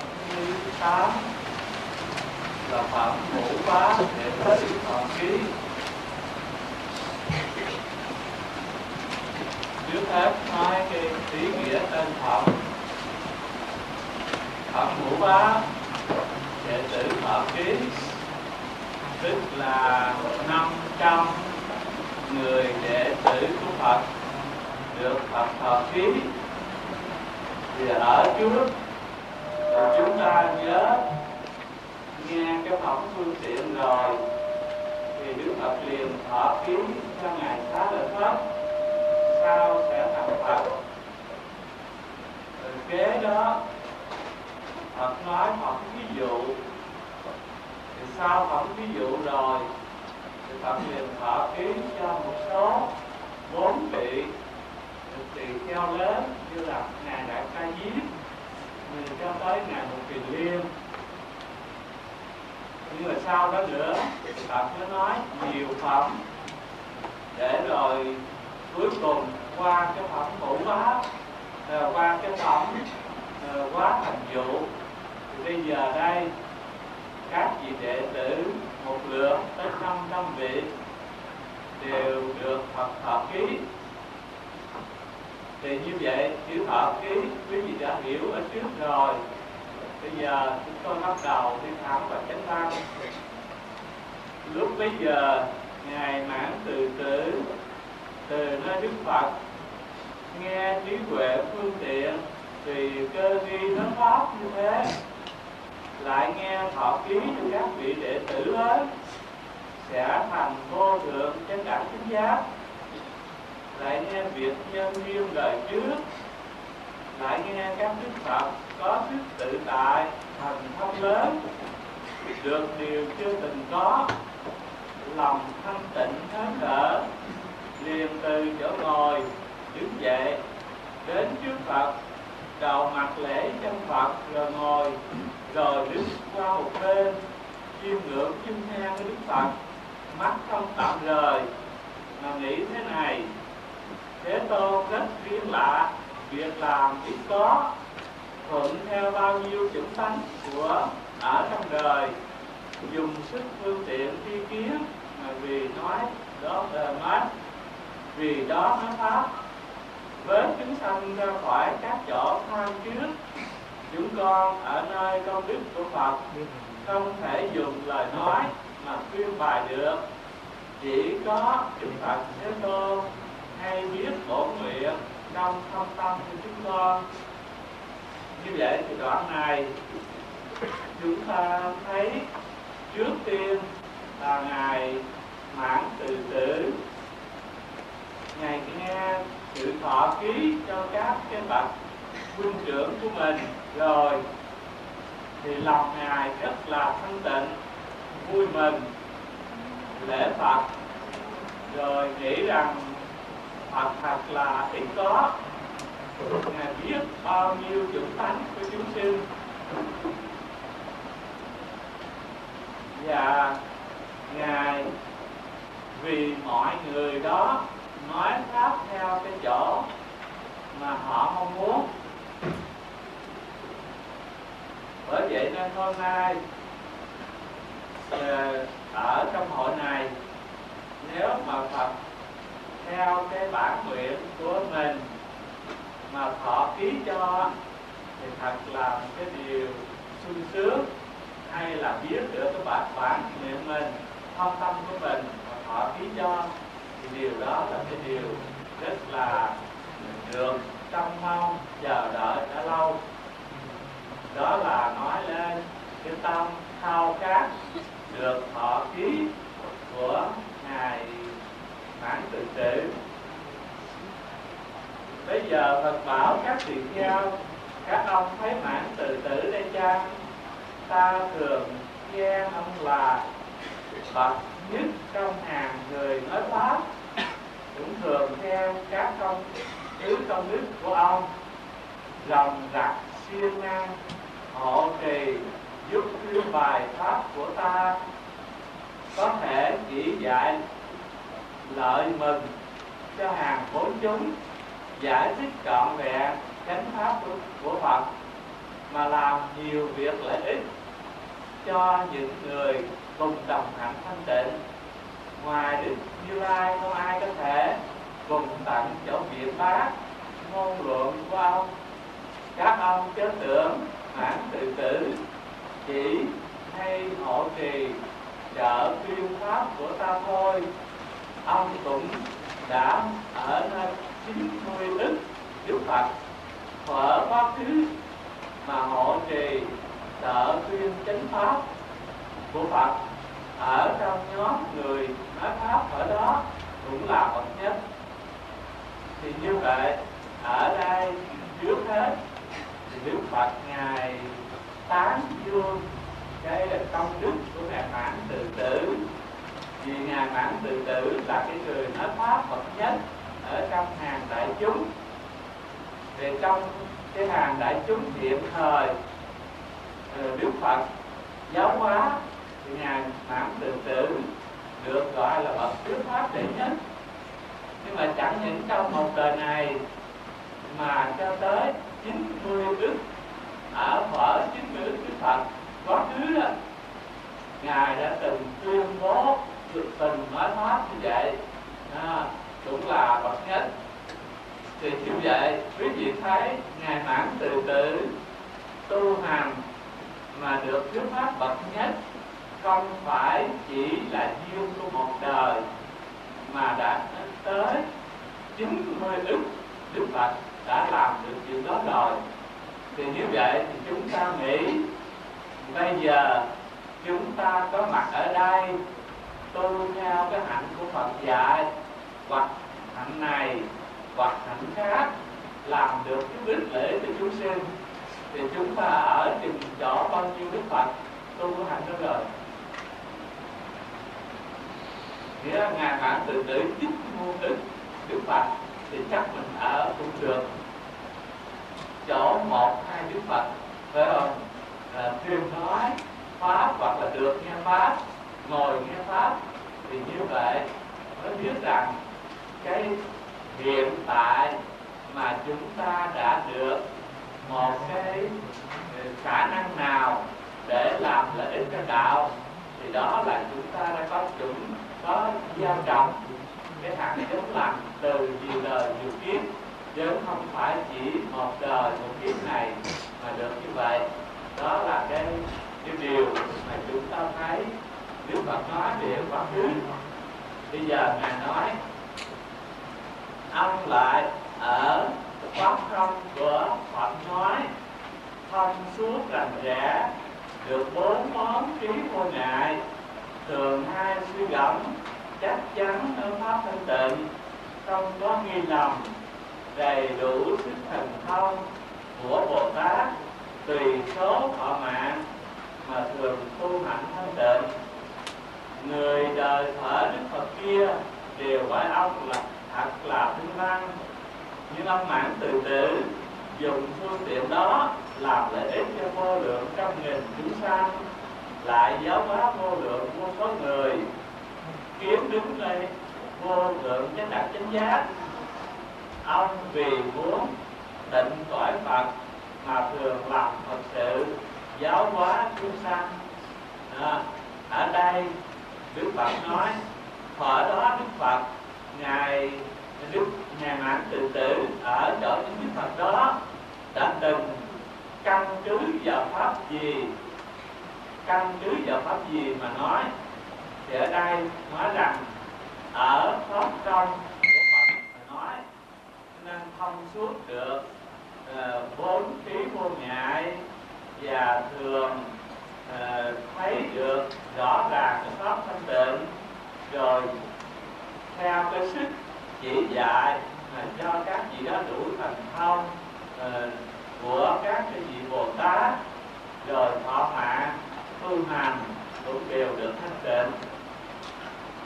Phật Như Tám là Phạm Ngũ Bá để tới Phạm Ký. Trước hết hai cái ý nghĩa tên Phạm. Phạm Ngũ Bá đệ tử Phạm Ký tức là 500 người đệ tử của Phật được Phật Phạm Ký. Thì ở trước chúng ta nhớ nghe cái phẩm phương tiện rồi thì Đức Phật liền thọ ký cho ngài Xá Lợi Pháp sau sẽ thành Phật. Từ kế đó Phật nói phẩm ví dụ, thì sau phẩm ví dụ rồi thì Phật liền thọ ký cho một số 4 vị tỳ kheo lớn như là ngài Đại Ca Diếp, người cho tới ngài Một Kiền Liên. Nhưng mà sau đó nữa Phật mới nói nhiều phẩm để rồi cuối cùng qua cái phẩm Ngũ Bá, qua cái phẩm Quá Thành Dụ. Thì bây giờ đây các vị đệ tử một lượt tới 500 vị đều được Phật thọ ký. Thì như vậy chữ thọ ký quý vị đã hiểu ở trước rồi. Bây giờ chúng tôi bắt đầu đi thẳng vào chánh văn. Lúc bây giờ ngài Mãn Từ Tử từ nơi Đức Phật nghe trí huệ phương tiện thì cơ duy nó pháp như thế, lại nghe thọ ký cho các vị đệ tử ấy sẽ thành vô thượng chánh đẳng chánh giác, lại nghe việc nhân duyên đời trước, lại nghe các đức Phật có sức tự tại thành thông lớn, được điều chưa từng có, lòng thanh tịnh hớn hở, liền từ chỗ ngồi đứng dậy đến trước Phật, đầu mặt lễ chân Phật rồi ngồi, rồi đứng qua một bên chiêm ngưỡng chiêm nhang với Đức Phật, mắt không tạm rời mà nghĩ thế này: Thế Tôn rất riêng lạ, việc làm ít có, thuận theo bao nhiêu chủng tánh của ở trong đời, dùng sức phương tiện tri kiến mà vì nói đó đời mát, vì đó nói pháp, với chúng sanh ra khỏi các chỗ tham trước. Chúng con ở nơi công đức của Phật không thể dùng lời nói mà tuyên bài được, chỉ có Đức Phật Thế Tôn hay biết bổ nguyện trong thâm tâm của chúng con. Như vậy thì đoạn này chúng ta thấy trước tiên là ngài Mãn Từ Tử ngài nghe sự thọ ký cho các cái bậc huynh trưởng của mình rồi thì lòng ngài rất là thanh tịnh, vui mừng lễ Phật, rồi nghĩ rằng Phật thật là ít có, ngài biết bao nhiêu chủng tánh của chúng sinh, và ngài vì mọi người đó nói pháp theo cái chỗ mà họ mong muốn. Bởi vậy nên hôm nay ở trong hội này, nếu mà Phật theo cái bản nguyện của mình mà thọ ký cho thì thật là một cái điều sung sướng, hay là biết được cái bản nguyện mình, thông tâm của mình mà thọ ký cho thì điều đó là cái điều rất là được trông mong chờ đợi đã lâu. Đó là nói lên cái tâm khao khát được thọ ký của ngài Mãn Từ Tử. Bây giờ Phật bảo các tỳ kheo: Các ông thấy Mãn Từ Tử đây chăng? Ta thường nghe ông là bậc nhất trong hàng người nói pháp, cũng thường theo các công đức của ông, ròng rạc siêng năng hộ trì giúp tuyên bài pháp của ta, có thể chỉ dạy lợi mừng cho hàng bốn chúng, giải thích trọn vẹn chánh pháp của Phật, mà làm nhiều việc lợi ích cho những người cùng đồng hạnh thanh tịnh. Ngoài Đức Như Lai không ai có thể cùng tặng chỗ biện pháp ngôn luận của ông. Các ông chớ tưởng Mãn Từ Tử chỉ hay hộ trì trợ phiên pháp của ta thôi, ông cũng đã ở nơi 90 đức Đức Phật ở quá khứ mà hộ trì trợ phiên chánh pháp của Phật. Ở trong nhóm người nói pháp ở đó cũng là bậc nhất. Thì như vậy, ở đây trước hết thì Đức Phật ngài tán dương cái công đức của ngài Mãn Từ Tử, vì ngài Mãn Từ Tử là cái người nói pháp bậc nhất ở trong hàng đại chúng. Thì trong cái hàng đại chúng hiện thời Đức Phật giáo hóa thì ngài Mãn Từ Tử được gọi là bậc thuyết pháp đệ nhất. Nhưng mà chẳng những trong một đời này mà cho tới 90 đức ở vở 90 đức Đức Phật quá khứ đó, ngài đã từng tuyên bố được tình nói pháp như vậy, cũng là bậc nhất. Thì như vậy quý vị thấy ngài Mãn Từ Tử tu hành mà được thuyết pháp bậc nhất không phải chỉ là duyên của một đời mà đã tới 90 đức Đức Phật đã làm được chuyện đó rồi. Thì như vậy thì chúng ta nghĩ bây giờ chúng ta có mặt ở đây tu theo cái hạnh của Phật dạy, hoặc hạnh này hoặc hạnh khác, làm được cái đích lễ cho chúng sinh, thì chúng ta ở chừng chỗ bao nhiêu Đức Phật tu có hạnh đó rồi. Nghĩa là ngài Mãn Từ Tử tích ngôn đức Đức Phật thì chắc mình ở cũng được chỗ 1-2 Đức Phật, phải không? Thuyên nói pháp hoặc là được nghe pháp, ngồi nghe pháp. Thì như vậy mới biết rằng cái hiện tại mà chúng ta đã được một cái khả năng nào để làm lợi ích cho đạo, thì đó là chúng ta đã có chuẩn, có gieo trồng cái hạt giống lành từ nhiều đời nhiều kiếp, chứ không phải chỉ một đời một kiếp này mà được như vậy. Đó là cái điều mà chúng ta thấy Đức Phật nói về quá khứ. Bây giờ ngài nói ông lại ở pháp không của Phật nói thông suốt rành rẽ, được 4 món trí vô ngại, thường hay suy gẫm chắc chắn ở pháp thanh tịnh, không có nghi lầm, đầy đủ sức thần thông của Bồ Tát, tùy số thọ mạng mà thường tu hạnh thanh tịnh. Người đời thở Đức Phật kia đều gọi ông là thật là tinh văn, nhưng ông Mãn Từ Tử dùng phương tiện đó làm lợi ích cho vô lượng trăm nghìn chúng sanh, lại giáo hóa vô lượng vô số người, kiếm đứng lên vô lượng chánh đẳng chánh giác. Ông vì muốn định cõi Phật mà thường làm Phật sự giáo hóa chúng sanh. Ở đây Đức Phật nói ở đó Đức Phật ngài Mãn Từ Tử ở chỗ những Đức Phật đó đã từng căn cứ vào pháp gì, căn cứ vào pháp gì mà nói. Thì ở đây nói rằng ở pháp trong của Phật mà nói, nên thông suốt được 4 trí vô ngại và thường thấy được rõ ràng cái pháp thanh tịnh, rồi theo cái sức chỉ dạy mà do các vị đó đủ thành thông của các cái vị Bồ Tát, rồi thọ mạng tu hành cũng đều được thanh tịnh.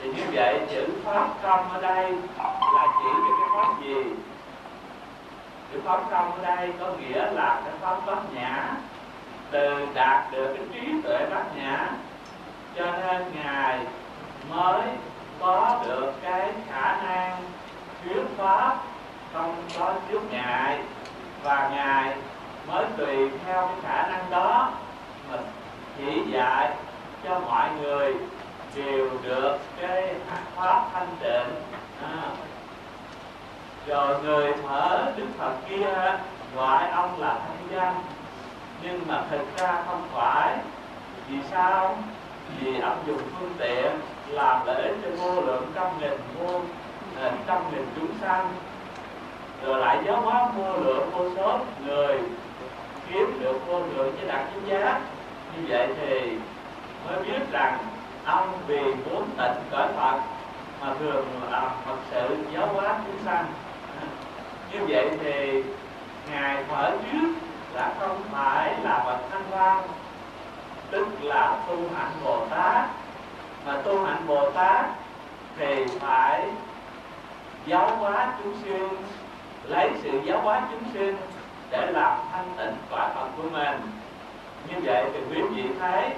Thì như vậy chữ pháp không ở đây là chỉ cho cái pháp gì? Chữ pháp không ở đây có nghĩa là cái pháp bát nhã, từ đạt được cái trí tuệ bát nhã, cho nên ngài mới có được cái khả năng thuyết pháp không có chướng ngại, và ngài mới tùy theo cái khả năng đó mình chỉ dạy cho mọi người đều được cái pháp thanh tịnh. Rồi người thở Đức Phật kia gọi ông là thanh danh, nhưng mà thực ra không phải. Vì sao? Vì ông dùng phương tiện làm lợi ích cho vô lượng trăm nghìn chúng sanh, rồi lại giáo hóa vô lượng vô số người, kiếm được vô lượng với đạt chứng giá. Như vậy thì mới biết rằng ông vì muốn tịnh cõi Phật mà thường làm Phật sự giáo hóa chúng sanh. Như vậy thì ngài thở trước là không phải là bậc thanh văn, tức là tu hạnh Bồ Tát. Mà tu hạnh Bồ Tát thì phải giáo hóa chúng sinh, lấy sự giáo hóa chúng sinh để làm thanh tịnh quả Phật của mình. Như vậy thì quý vị thấy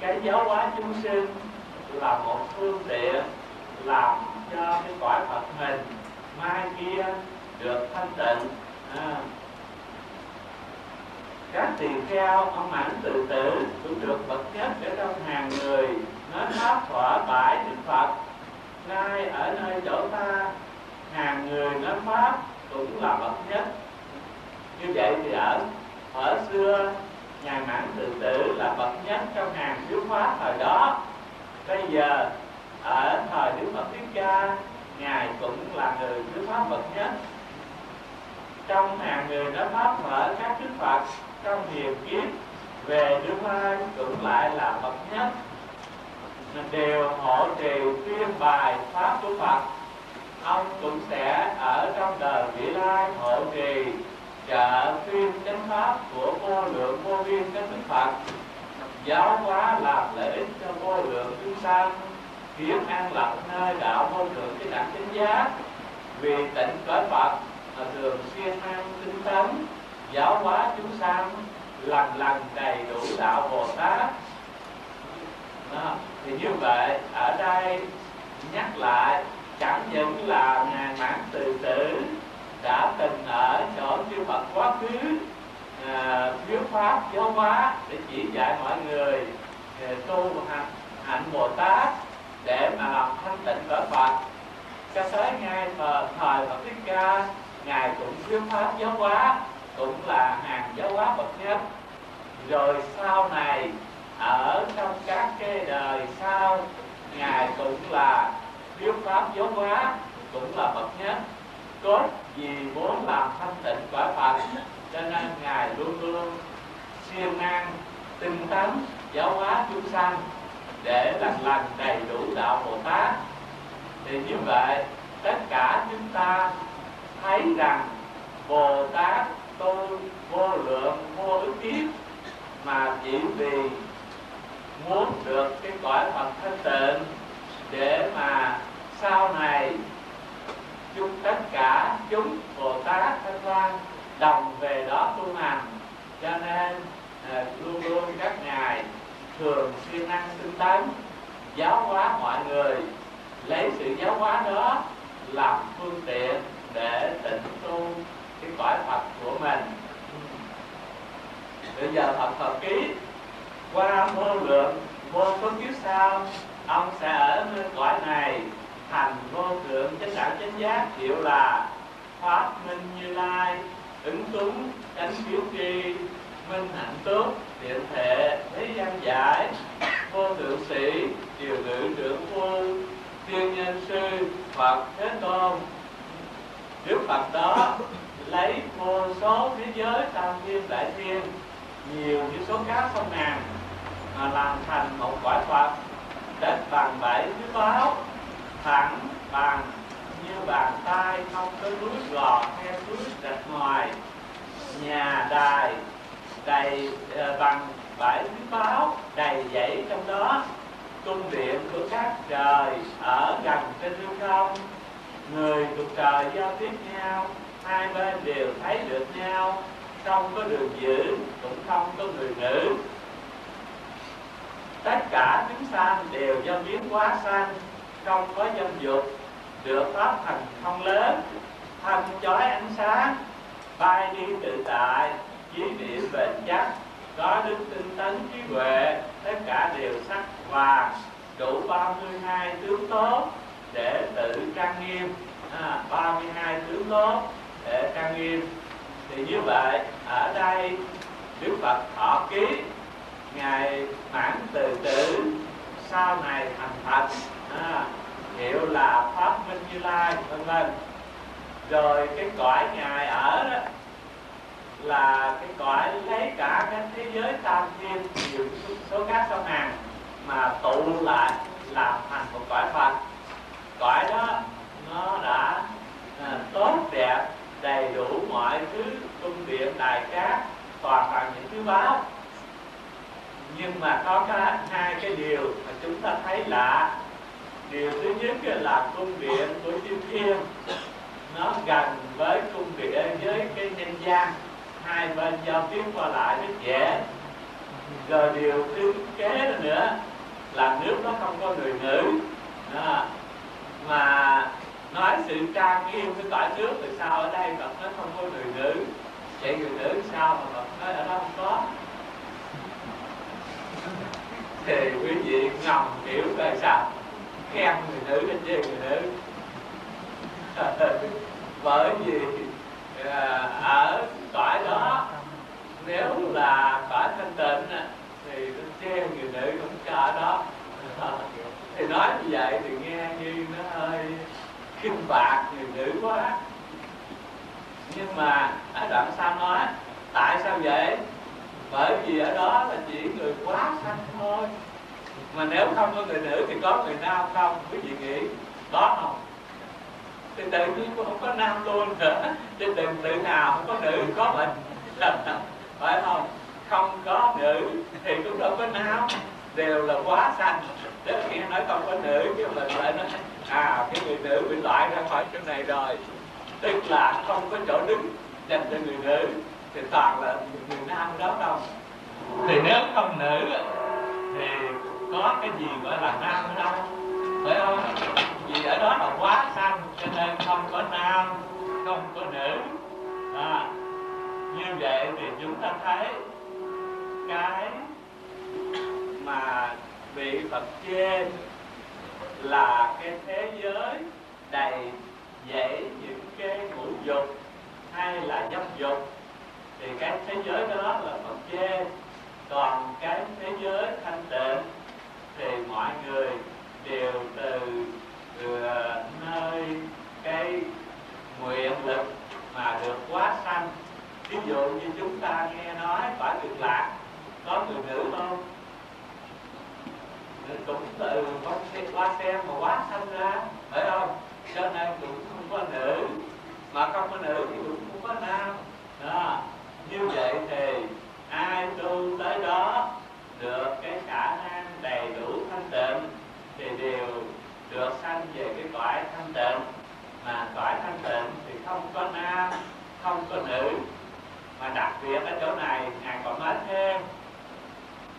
cái giáo hóa chúng sinh là một phương tiện làm cho cái quả Phật mình mai kia được thanh tịnh. Các tiền cao ông Mãn Từ Tử cũng được bậc nhất để trong hàng người nói pháp thỏa bãi Đức Phật. Ngay ở nơi chỗ ta, hàng người nói pháp cũng là bậc nhất. Như vậy thì ở xưa nhà Mãn Từ Tử là bậc nhất trong hàng thuyết pháp thời đó. Bây giờ ở thời Đức Phật Thích Ca, ngài cũng là người thuyết pháp bậc nhất. Trong hàng người nói pháp ở các Đức Phật trong hiền kiếp về Đức Lai cũng lại là bậc nhất. Mình đều hộ trì tuyên bài pháp của Phật, ông cũng sẽ ở trong đời vị lai hộ trì trợ tuyên chánh pháp của vô lượng vô biên các Đức Phật, giáo hóa làm lợi ích cho vô lượng chúng sanh, khiến an lạc nơi đạo vô lượng cái đẳng chánh giác. Vì tịnh cõi Phật mà thường xuyên mang tinh tấn giáo hóa chúng sanh, lần lần đầy đủ đạo Bồ Tát. Đó. Thì như vậy ở đây nhắc lại, chẳng những là ngài Mãn Từ Tử đã từng ở chỗ chư Phật quá khứ thuyết pháp giáo hóa để chỉ dạy mọi người tu hạnh Bồ Tát để mà làm thanh tịnh cõi Phật, cho tới ngay thời Phật Thích Ca, ngài cũng thuyết pháp giáo hóa, cũng là hàng giáo hóa bậc nhất. Rồi sau này ở trong các cái đời sau, ngài cũng là thuyết pháp giáo hóa, cũng là bậc nhất. Cốt vì muốn làm thanh tịnh quả Phật, cho nên ngài luôn luôn siêng năng tinh tấn giáo hóa chúng sanh để lần lần đầy đủ đạo Bồ Tát. Thì như vậy tất cả chúng ta thấy rằng Bồ Tát tu vô lượng vô ức kiếp mà chỉ vì muốn được cái cõi Phật thanh tịnh để mà sau này chúng tất cả chúng Bồ Tát Thanh Văn đồng về đó tu hành, cho nên luôn luôn các ngài thường siêng năng tinh tấn giáo hóa mọi người, lấy sự giáo hóa đó làm phương tiện để tịnh tu cái cõi Phật của mình. Bây giờ Phật ký qua vô lượng vô số kiếp sau, ông sẽ ở nơi cõi này thành vô thượng chánh đạo chánh giác, hiệu là Pháp Minh Như Lai, ứng túng chánh phiếu tri, minh hạnh túc, tiện thể thế gian giải, vô thượng sĩ, điều ngữ trưởng phu, tiên nhân sư, Phật Thế Tôn. Đức Phật đó lấy vô số thế giới tam thiên đại thiên, nhiều như số cá sông ngàn mà làm thành một quả Phật, đất bằng bảy thứ báo, thẳng bằng như bàn tay, không tới núi gò theo núi rạch ngoài, nhà đài đầy bằng bảy thứ báo, đầy dãy trong đó, cung điện của các trời ở gần trên hư không, người thuộc trời giao tiếp nhau, hai bên đều thấy được nhau, không có đường giữ, cũng không có người nữ. Tất cả chúng sanh đều do biến hóa sanh, không có dâm dục, được pháp thành không lớn, thành chói ánh sáng, bay đi tự tại, chí niệm có đức tinh tấn trí huệ, tất cả đều sắc vàng, đủ 32 tướng tốt để tự trang nghiêm. 32 tướng tốt để trang nghiêm. Thì như vậy ở đây Đức Phật thọ ký ngài Mãn Từ Tử sau này thành Phật, hiệu là Pháp Minh Như Lai, vân vân. Rồi cái cõi ngài ở đó là cái cõi lấy cả cái thế giới tam thiên nhiều số các sông hàng mà tụ lại làm thành một cõi Phật. Cõi đó nó đã tốt đẹp, đầy đủ mọi thứ cung điện đài cát, toàn bằng những thứ báo. Nhưng mà có hai cái điều mà chúng ta thấy lạ. Điều thứ nhất là cung điện của chư thiên nó gần với cung điện với cái nhân gian, hai bên giao tiếp qua lại rất dễ. Rồi điều thứ kế nữa là nước nó không có người nữ mà nói sự trang nghiêm cái cõi nước. Từ sao ở đây Phật nó không có người nữ, vậy người nữ sao mà Phật nói ở đó không có? Thì quý vị ngầm hiểu về sao khen người nữ lên chê người nữ. Bởi vì ở cõi đó nếu là cõi thanh tịnh thì chê người nữ cũng cho ở đó. Thì nói như vậy thì nghe như nó hơi kinh bạc người nữ quá. Nhưng mà ở đoạn sau nói tại sao vậy? Bởi vì ở đó là chỉ người quá sanh thôi, mà nếu không có người nữ thì có người nam không? Quý vị nghĩ có không? Thì tự nhiên cũng không có nam luôn nữa, chứ đừng tự nào không có nữ có mình, phải không? Không có nữ thì cũng đâu có nam, đều là quá sanh. Nếu khi nói không có nữ cái mình lại nói cái người nữ bị loại ra khỏi chỗ này rồi, tức là không có chỗ đứng dành cho người nữ, thì toàn là người nam đó đâu. Thì nếu không nữ thì có cái gì gọi là nam đâu, phải không? Vì ở đó là quá sanh cho nên không có nam, không có nữ. Như vậy thì chúng ta thấy cái mà bị Phật chê là cái thế giới đầy dẫy những cái ngũ dục hay là dâm dục, thì cái thế giới đó là Phật chê. Còn cái thế giới thanh tịnh thì mọi người đều từ nơi cái nguyện lực mà được quá sanh. Ví dụ như chúng ta nghe nói cõi Cực Lạc có người nữ không? Cũng từ quá xem mà quá sanh ra, phải không? Cho nên cũng không có nữ, mà không có nữ thì cũng không có nam. Đó. Như vậy thì ai tu tới đó được cái khả năng đầy đủ thanh tịnh thì đều được sanh về cái cõi thanh tịnh. Mà cõi thanh tịnh thì không có nam, không có nữ. Mà đặc biệt ở chỗ này ngài còn nói thêm,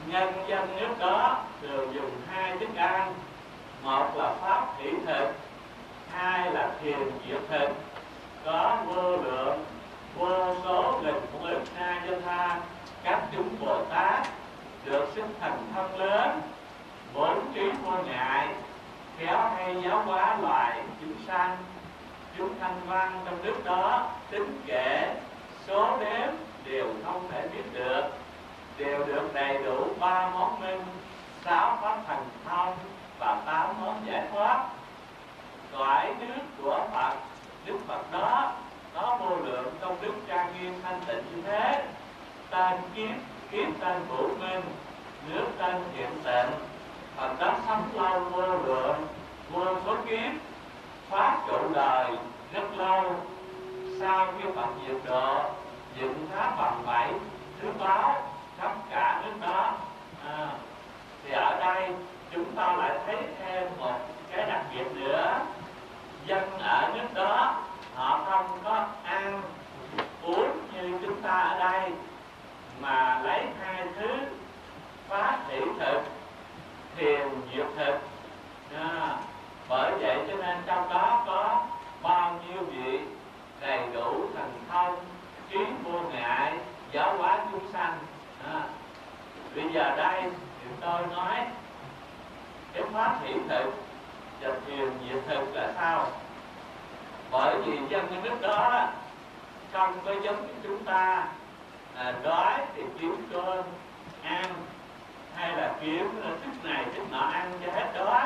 nhân dân nước đó thường dùng hai thức ăn, một là pháp hỷ thịt, hai là thiền diệt thịt, có vô lượng vô số nghìn của lực na dân tha các chúng Bồ Tát được sinh thành thân lớn, bốn trí vô ngại, khéo hay giáo hóa loại chúng sanh. Chúng thanh văn trong nước đó tính kể số đếm đều không thể biết được, đều được đầy đủ 3 món minh, 6 pháp thần thông và 8 món giải thoát. Cõi nước của Phật, Đức Phật đó có vô lượng công đức trang nghiêm thanh tịnh như thế. Tên kiếp tên Vũ Minh, nước tên Thiện Tịnh, Phật đó sống lâu vô lượng vô số kiếp, phát trụ đời rất lâu. Sau khi Phật diệt độ, dựng tháp bằng 7 thứ báo khắp cả nước đó. Thì ở đây chúng ta lại thấy thêm một cái đặc biệt nữa, dân ở nước đó họ không có ăn uống như chúng ta ở đây, mà lấy hai thứ phá hỷ thực, thiền diệt thực. Bởi vậy cho nên trong đó có bao nhiêu vị đầy đủ thần thông, trí vô ngại, giáo hóa chúng sanh. Bây giờ đây thì tôi nói cái pháp hiển thực và truyền diệt thực là sao? Bởi vì dân cái nước đó không có giống chúng ta đói thì kiếm cơm ăn hay là kiếm thức này thức nọ ăn cho hết đói.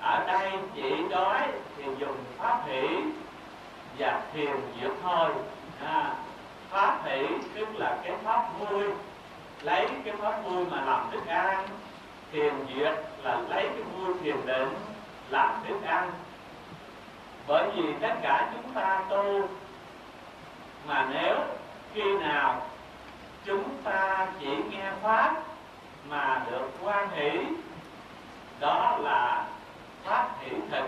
Ở đây chỉ đói thì dùng pháp hỷ và thiền diệt thôi. Pháp hỷ tức là cái pháp vui, lấy cái pháp vui mà làm thức ăn. Thiền diệt là lấy cái vui thiền định làm thức ăn. Bởi vì tất cả chúng ta tu, mà nếu khi nào chúng ta chỉ nghe pháp mà được hoan hỷ, đó là pháp hỷ thực.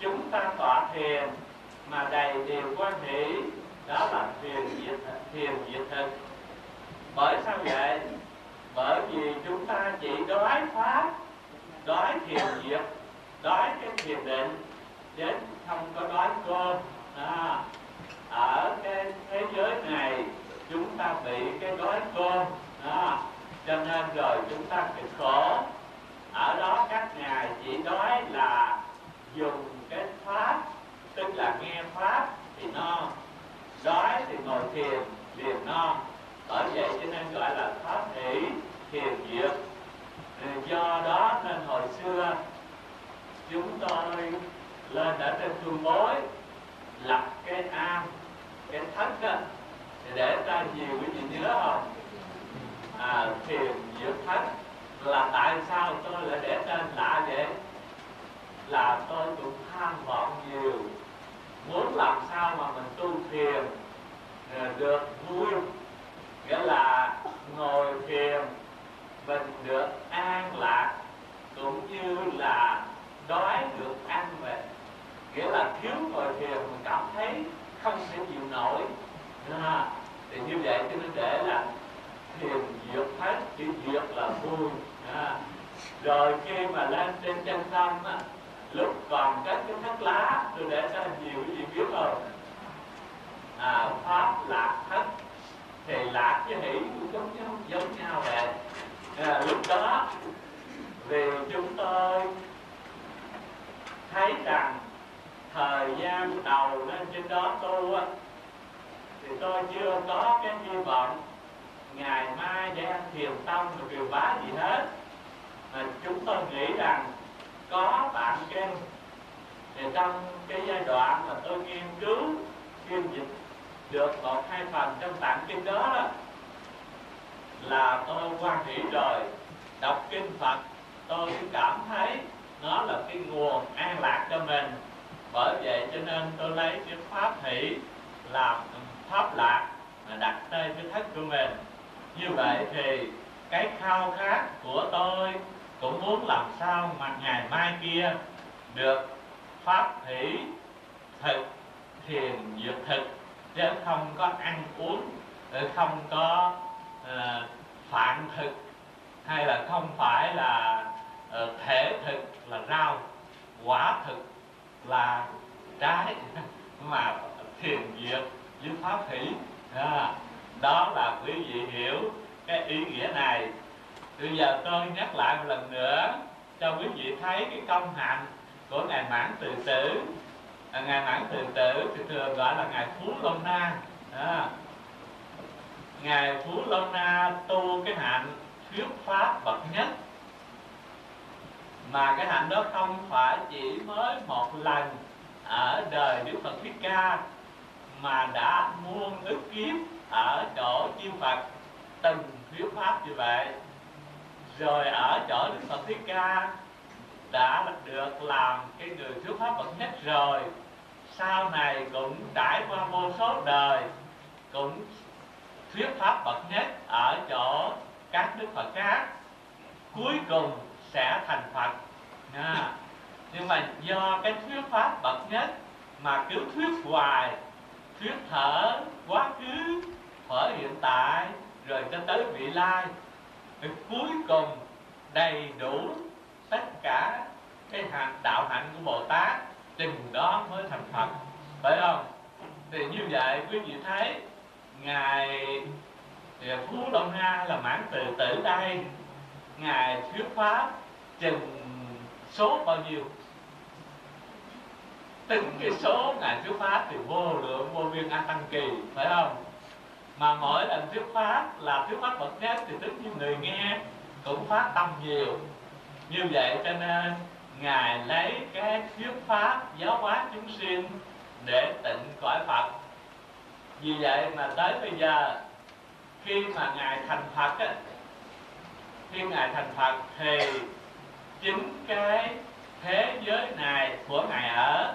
Chúng ta tọa thiền mà đầy điều hoan hỷ, đó là thiền diệt thực. Bởi sao vậy? Bởi vì chúng ta chỉ đói pháp, đói thiền diệt, đói cái thiền định, đến không có đói cơm. Ở cái thế giới này chúng ta bị cái đói cơm, cho nên rồi chúng ta phải khổ. Ở đó các ngài chỉ đói là dùng cái pháp, tức là nghe pháp thì no, đói thì ngồi thiền liền no. Bởi vậy cho nên gọi là pháp hỷ thiền diệt. Do đó nên hồi xưa chúng tôi lên ở trên Phương Bối lập cái am, cái thất đó, để ta nhiều quý vị nhớ không? Thiền diệt thất. Là tại sao tôi lại để tên lạ vậy? Là tôi cũng tham vọng nhiều, muốn làm sao mà mình tu thiền được vui, nghĩa là ngồi thiền mình được an lạc, cũng như là đói được ăn về, nghĩa là thiếu ngồi thiền mình cảm thấy không thể chịu nổi. Thì như vậy cho nên để là thiền diệt thất, chỉ diệt là vui. Rồi khi mà lên trên chân tâm á, lúc còn cách cái thất lá, tôi để ra nhiều cái gì biết không? Pháp lạc thất thì lạc với hỷ giống nhau vậy. Lúc đó vì chúng tôi thấy rằng thời gian đầu lên trên đó tu á, thì tôi chưa có cái hy vọng ngày mai để ăn thiền tông rồi Kiều Bá gì hết, mà chúng tôi nghĩ rằng có bạn kinh. Thì trong cái giai đoạn mà tôi nghiên cứu phiên dịch được 1-2 phần trong tạng kinh đó, là tôi quan hỷ rồi. Đọc kinh Phật tôi cũng cảm thấy nó là cái nguồn an lạc cho mình. Bởi vậy cho nên tôi lấy cái pháp hỷ làm pháp lạc mà đặt tên cái thất của mình. Như vậy thì cái khao khát của tôi cũng muốn làm sao mà ngày mai kia được pháp hỷ thực, thiền diệt thực, chứ không có ăn uống, không có phạn thực, hay là không phải là thể thực là rau, quả thực là trái, mà thiền diệt với pháp hỷ. Đó là quý vị hiểu cái ý nghĩa này. Bây giờ tôi nhắc lại một lần nữa cho quý vị thấy cái công hạnh của ngài Mãn Từ Tử. Ngài Mãn Từ Tử thì thường gọi là ngài Phú Lâu Na. Ngài Phú Lâu Na tu cái hạnh thuyết pháp bậc nhất, mà cái hạnh đó không phải chỉ mới một lần ở đời Đức Phật Thích Ca, mà đã muôn ức kiếp ở chỗ chư Phật từng thuyết pháp như vậy. Rồi ở chỗ Đức Phật Thích Ca đã được làm cái người thuyết pháp bậc nhất rồi, sau này cũng trải qua vô số đời cũng thuyết pháp bậc nhất ở chỗ các Đức Phật khác, cuối cùng sẽ thành Phật. Nhưng mà do cái thuyết pháp bậc nhất mà cứ thuyết hoài, thuyết thở quá khứ, thở hiện tại, rồi cho tới vị lai, cuối cùng đầy đủ tất cả cái hạnh đạo hạnh của Bồ Tát, chừng đó mới thành Phật, phải không? Thì như vậy quý vị thấy ngài Phú Lâu Na là Mãn Từ Tử đây, ngài thuyết pháp chừng số bao nhiêu? Từng cái số ngài thuyết pháp thì vô lượng vô biên a tăng kỳ, phải không? Mà mỗi lần thuyết pháp là thuyết pháp bậc nhất thì tất nhiên người nghe cũng phát tâm nhiều. Như vậy cho nên ngài lấy cái thuyết pháp giáo hóa chúng sinh để tịnh cõi Phật. Vì vậy mà tới bây giờ khi mà ngài thành Phật á, khi ngài thành Phật thì chính cái thế giới này của ngài ở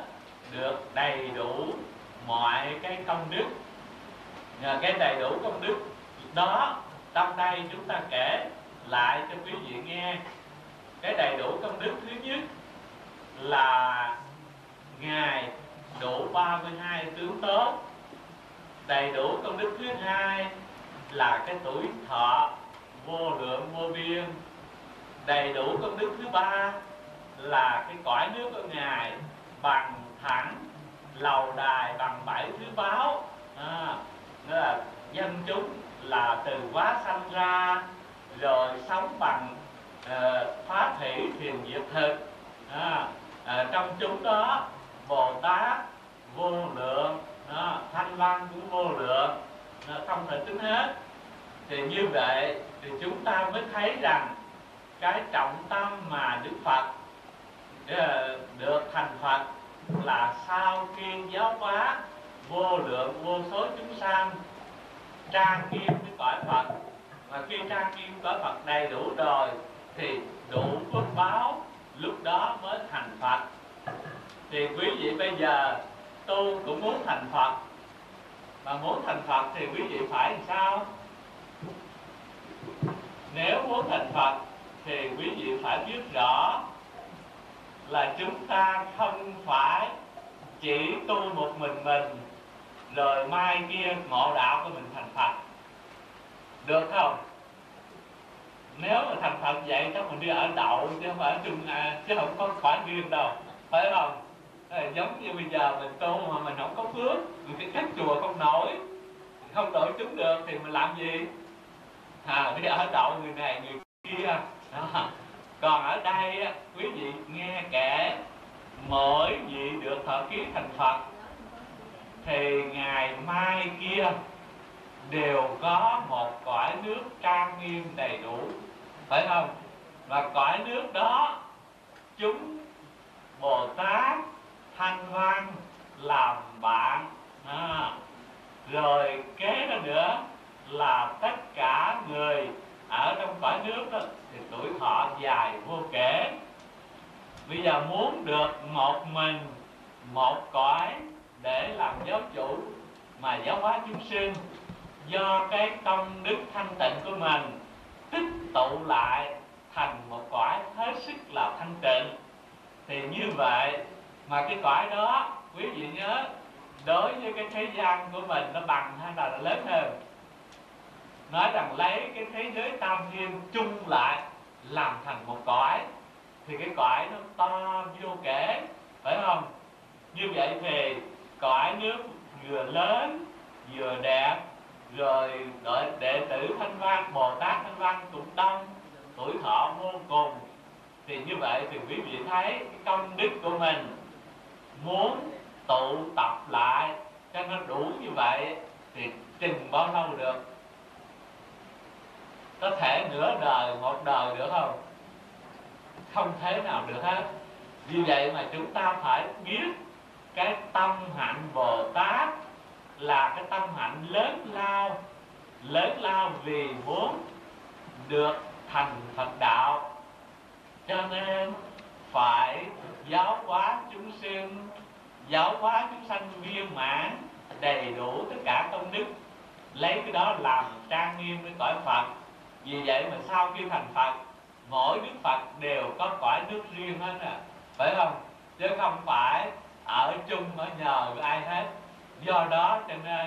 được đầy đủ mọi cái công đức. Nhờ cái đầy đủ công đức đó, trong đây chúng ta kể lại cho quý vị nghe. Cái đầy đủ công đức thứ nhất là ngài đủ 32 tướng tốt. Đầy đủ công đức thứ hai là cái tuổi thọ vô lượng vô biên. Đầy đủ công đức thứ ba là cái cõi nước của ngài bằng thẳng, lầu đài bằng 7 thứ báo. Nghĩa là dân chúng là từ quá sanh ra, rồi sống bằng phá thị thiền diệt thực. Trong chúng đó Bồ Tát vô lượng, Thanh Văn cũng vô lượng, không thể tính hết. Thì như vậy thì chúng ta mới thấy rằng cái trọng tâm mà Đức Phật được thành Phật là sau khi giáo hóa vô lượng vô số chúng sanh, trang nghiêm với cõi Phật. Mà khi trang nghiêm cõi Phật đầy đủ rồi thì đủ phước báo, lúc đó mới thành Phật. Thì quý vị bây giờ tu cũng muốn thành Phật, mà muốn thành Phật thì quý vị phải làm sao? Nếu muốn thành Phật thì quý vị phải biết rõ là chúng ta không phải chỉ tu một mình rồi mai kia ngộ đạo của mình thành Phật, được không? Nếu mà thành Phật vậy chắc mình đi ở đậu chứ không phải ở chung, chứ không có khỏi riêng đâu, phải không? Giống như bây giờ mình tu mà mình không có phước, mình cái khách chùa không nổi, không đổi chúng được thì mình làm gì? Đi ở đậu người này người kia. Còn ở đây quý vị nghe kể mỗi vị được thọ ký thành Phật thì ngày mai kia đều có một cõi nước trang nghiêm đầy đủ, phải không? Và cõi nước đó chúng Bồ Tát Thanh Văn làm bạn, rồi kế đó nữa là tất cả người ở trong cõi nước đó thì tuổi thọ dài vô kể. Bây giờ muốn được một mình một cõi để làm giáo chủ mà giáo hóa chúng sinh, do cái công đức thanh tịnh của mình tích tụ lại thành một cõi hết sức là thanh tịnh. Thì như vậy mà cái cõi đó, quý vị nhớ, đối với cái thế gian của mình nó bằng hay là lớn hơn? Nói rằng lấy cái thế giới tam thiên chung lại làm thành một cõi thì cái cõi nó to vô kể, phải không? Như vậy thì cõi nước vừa lớn vừa đẹp, rồi đệ tử Thanh Văn, Bồ Tát Thanh Văn cũng đông, tuổi thọ vô cùng. Thì như vậy thì quý vị thấy cái công đức của mình muốn tụ tập lại cho nó đủ như vậy thì chừng bao lâu được? Có thể nửa đời, một đời được không? Không thế nào được hết. Vì vậy mà chúng ta phải biết cái tâm hạnh Bồ Tát là cái tâm hạnh lớn lao vì muốn được thành Phật đạo, cho nên phải giáo hóa chúng sinh, giáo hóa chúng sanh viên mãn đầy đủ tất cả công đức, lấy cái đó làm trang nghiêm với cõi Phật. Vì vậy mà sau khi thành Phật, mỗi Đức Phật đều có cõi nước riêng hết à, phải không? Chứ không phải ở chung ở nhờ với ai hết. Do đó cho nên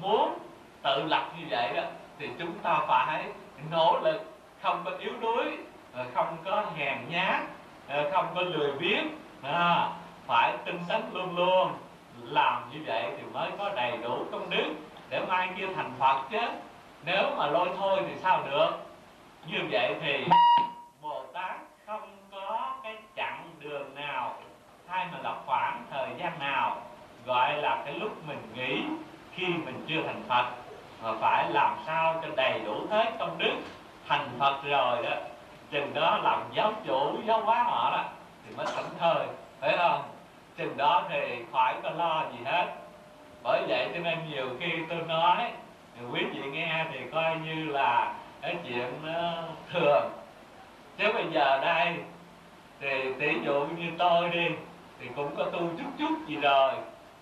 muốn tự lập như vậy đó thì chúng ta phải nỗ lực, không có yếu đuối, không có hèn nhát, không có lười biếng, phải tinh tấn luôn luôn. Làm như vậy thì mới có đầy đủ công đức để mai kia thành Phật chứ. Nếu mà lôi thôi thì sao được? Như vậy thì Bồ Tát không có cái chặng đường nào hay mà là khoảng thời gian nào gọi là cái lúc mình nghỉ khi mình chưa thành Phật, mà phải làm sao cho đầy đủ thế công đức. Thành Phật rồi đó, chừng đó làm giáo chủ, giáo hóa họ đó thì mới thảnh thơi, phải không? Chừng đó thì khỏi có lo gì hết. Bởi vậy cho nên nhiều khi tôi nói thì quý vị nghe thì coi như là cái chuyện thường. Chứ bây giờ đây thì tỷ dụ như tôi đi thì cũng có tu chút chút gì rồi,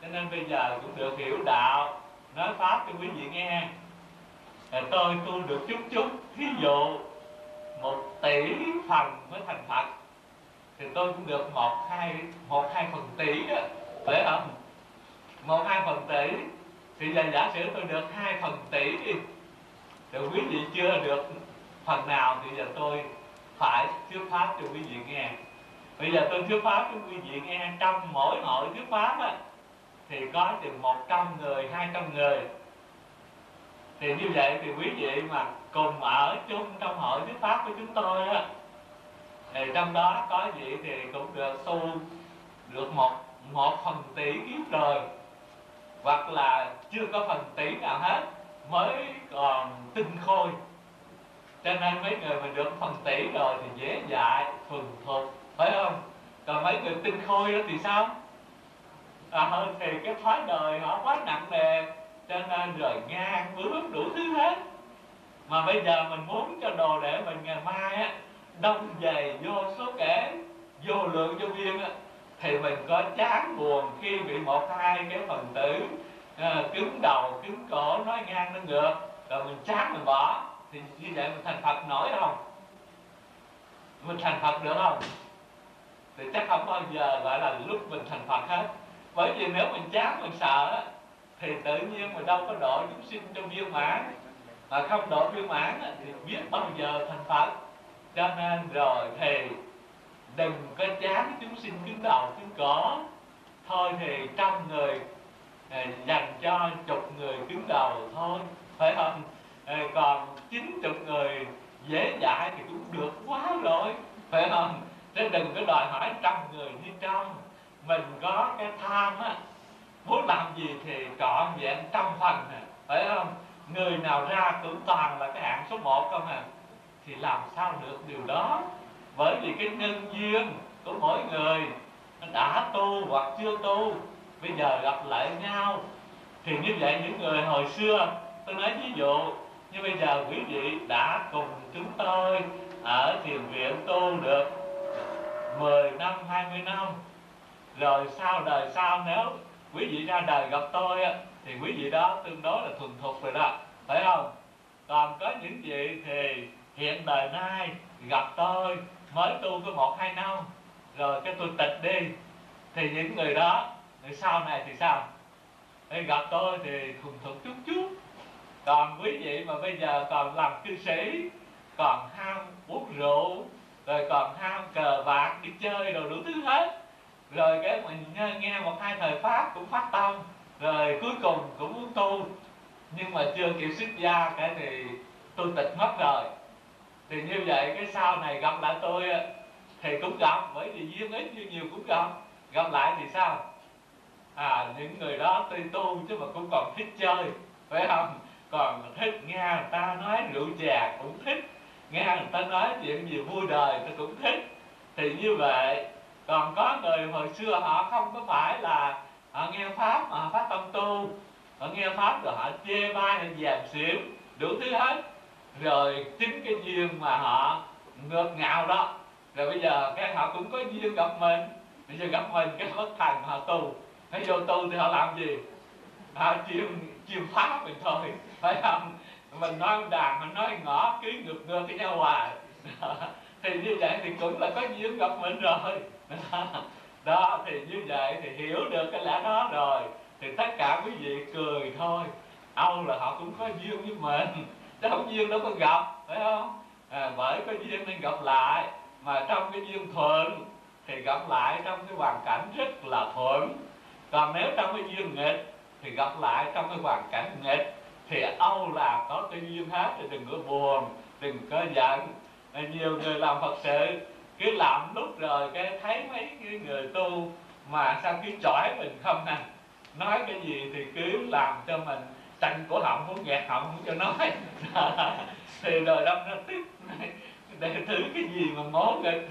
cho nên bây giờ cũng được hiểu đạo, nói pháp cho quý vị nghe. Tôi tu được chút chút, thí dụ 1 tỷ phần mới thành Phật thì tôi cũng được 1-2 phần tỷ đó, phải không? 1-2 phần tỷ thì giờ giả sử tôi được 2 phần tỷ đi, rồi quý vị chưa được phần nào thì giờ tôi phải thuyết pháp cho quý vị nghe. Bây giờ tôi thuyết pháp cho quý vị nghe, trong mỗi hội thuyết pháp á thì có chừng 100 người, 200 người. Thì như vậy thì quý vị mà cùng ở chung trong hội thuyết pháp của chúng tôi á, thì trong đó có vị thì cũng được tu được 1 phần tỷ kiếp rồi, hoặc là chưa có phần tỷ nào hết, mới còn tinh khôi. Cho nên mấy người mình được phần tỷ rồi thì dễ dạy, thuần thục, phải không? Còn mấy người tinh khôi đó thì sao? Thì cái thói đời họ quá nặng nề, cho nên rồi ngang bướng đủ thứ hết. Mà bây giờ mình muốn cho đồ để mình ngày mai á, đông dày vô số kể, vô lượng vô biên á, thì mình có chán buồn khi bị 1-2 cái phần tử cứng đầu, cứng cổ, nói ngang nó ngược, rồi mình chán mình bỏ. Thì như vậy mình thành Phật nổi không? Mình thành Phật được không? Thì chắc không bao giờ gọi là lúc mình thành Phật hết. Bởi vì nếu mình chán, mình sợ á, thì tự nhiên mình đâu có độ chúng sinh trong viên mãn. Mà không độ viên mãn thì biết bao giờ thành Phật. Cho nên rồi thì đừng có chán chúng sinh cứng đầu cứng cổ. Thôi thì trăm người dành cho 10 người cứng đầu thôi, phải không? Còn 90 người dễ dãi thì cũng được quá rồi, phải không? Thế đừng có đòi hỏi 100 người như trong. Mình có cái tham á, muốn làm gì thì trọn vẹn 100 phần, phải không? Người nào ra cũng toàn là cái hạng số 1 không à, thì làm sao được điều đó? Bởi vì cái nhân duyên của mỗi người đã tu hoặc chưa tu bây giờ gặp lại nhau. Thì như vậy những người hồi xưa, tôi nói ví dụ như bây giờ quý vị đã cùng chúng tôi ở thiền viện tu được 10 năm, 20 năm rồi, sau đời sau nếu quý vị ra đời gặp tôi thì quý vị đó tương đối là thuần thục rồi đó, phải không? Còn có những vị thì hiện đời nay gặp tôi mới tu có 1-2 năm rồi cái tôi tịch đi, thì những người đó thì sau này thì sao? Thì gặp tôi thì thuần thục chút chút. Còn quý vị mà bây giờ còn làm cư sĩ, còn ham uống rượu, rồi còn ham cờ bạc đi chơi đồ đủ thứ hết, rồi cái mình nghe 1-2 thời pháp cũng phát tâm, rồi cuối cùng cũng muốn tu nhưng mà chưa kịp xuất gia cái thì tu tịch mất rồi. Thì như vậy cái sau này gặp lại tôi thì cũng gặp, bởi vì duyên ít duyên nhiều cũng gặp. Gặp lại thì sao? Những người đó tuy tu chứ mà cũng còn thích chơi, phải không? Còn thích nghe người ta nói rượu chè cũng thích, nghe người ta nói chuyện gì vui đời tôi cũng thích. Thì như vậy. Còn có người hồi xưa họ không có phải là họ nghe pháp mà họ phát tâm tu, họ nghe pháp rồi họ chê bai, họ dèm xỉu đủ thứ hết, rồi chính cái duyên mà họ ngược ngạo đó, rồi bây giờ cái họ cũng có duyên gặp mình, bây giờ gặp mình cái bất thành họ tu, nó vô tu thì họ làm gì? Họ chiêm pháp mình thôi, phải không? Mình nói đàn, mình nói ngõ ký ngược cái nhau hoài. Thì như vậy thì cũng là có duyên gặp mình rồi đó. Thì như vậy thì hiểu được cái lẽ đó rồi thì tất cả quý vị cười thôi, âu là họ cũng có duyên với mình chứ không duyên đâu có gặp, phải không? Bởi có duyên nên gặp lại, mà trong cái duyên thuận thì gặp lại trong cái hoàn cảnh rất là thuận. Còn nếu trong cái duyên nghịch thì gặp lại trong cái hoàn cảnh nghịch. thì Âu là có cái duyên hết, thì đừng có buồn, đừng có giận. Nhiều người làm Phật sự cứ làm lúc rồi cái thấy mấy cái người tu mà sao cứ chỏi mình không nè, nói cái gì thì cứ làm cho mình chặn cổ họng, muốn nghẹt họng không cho nói thì rồi đông nó tức để thử cái gì mà ngố nghịch.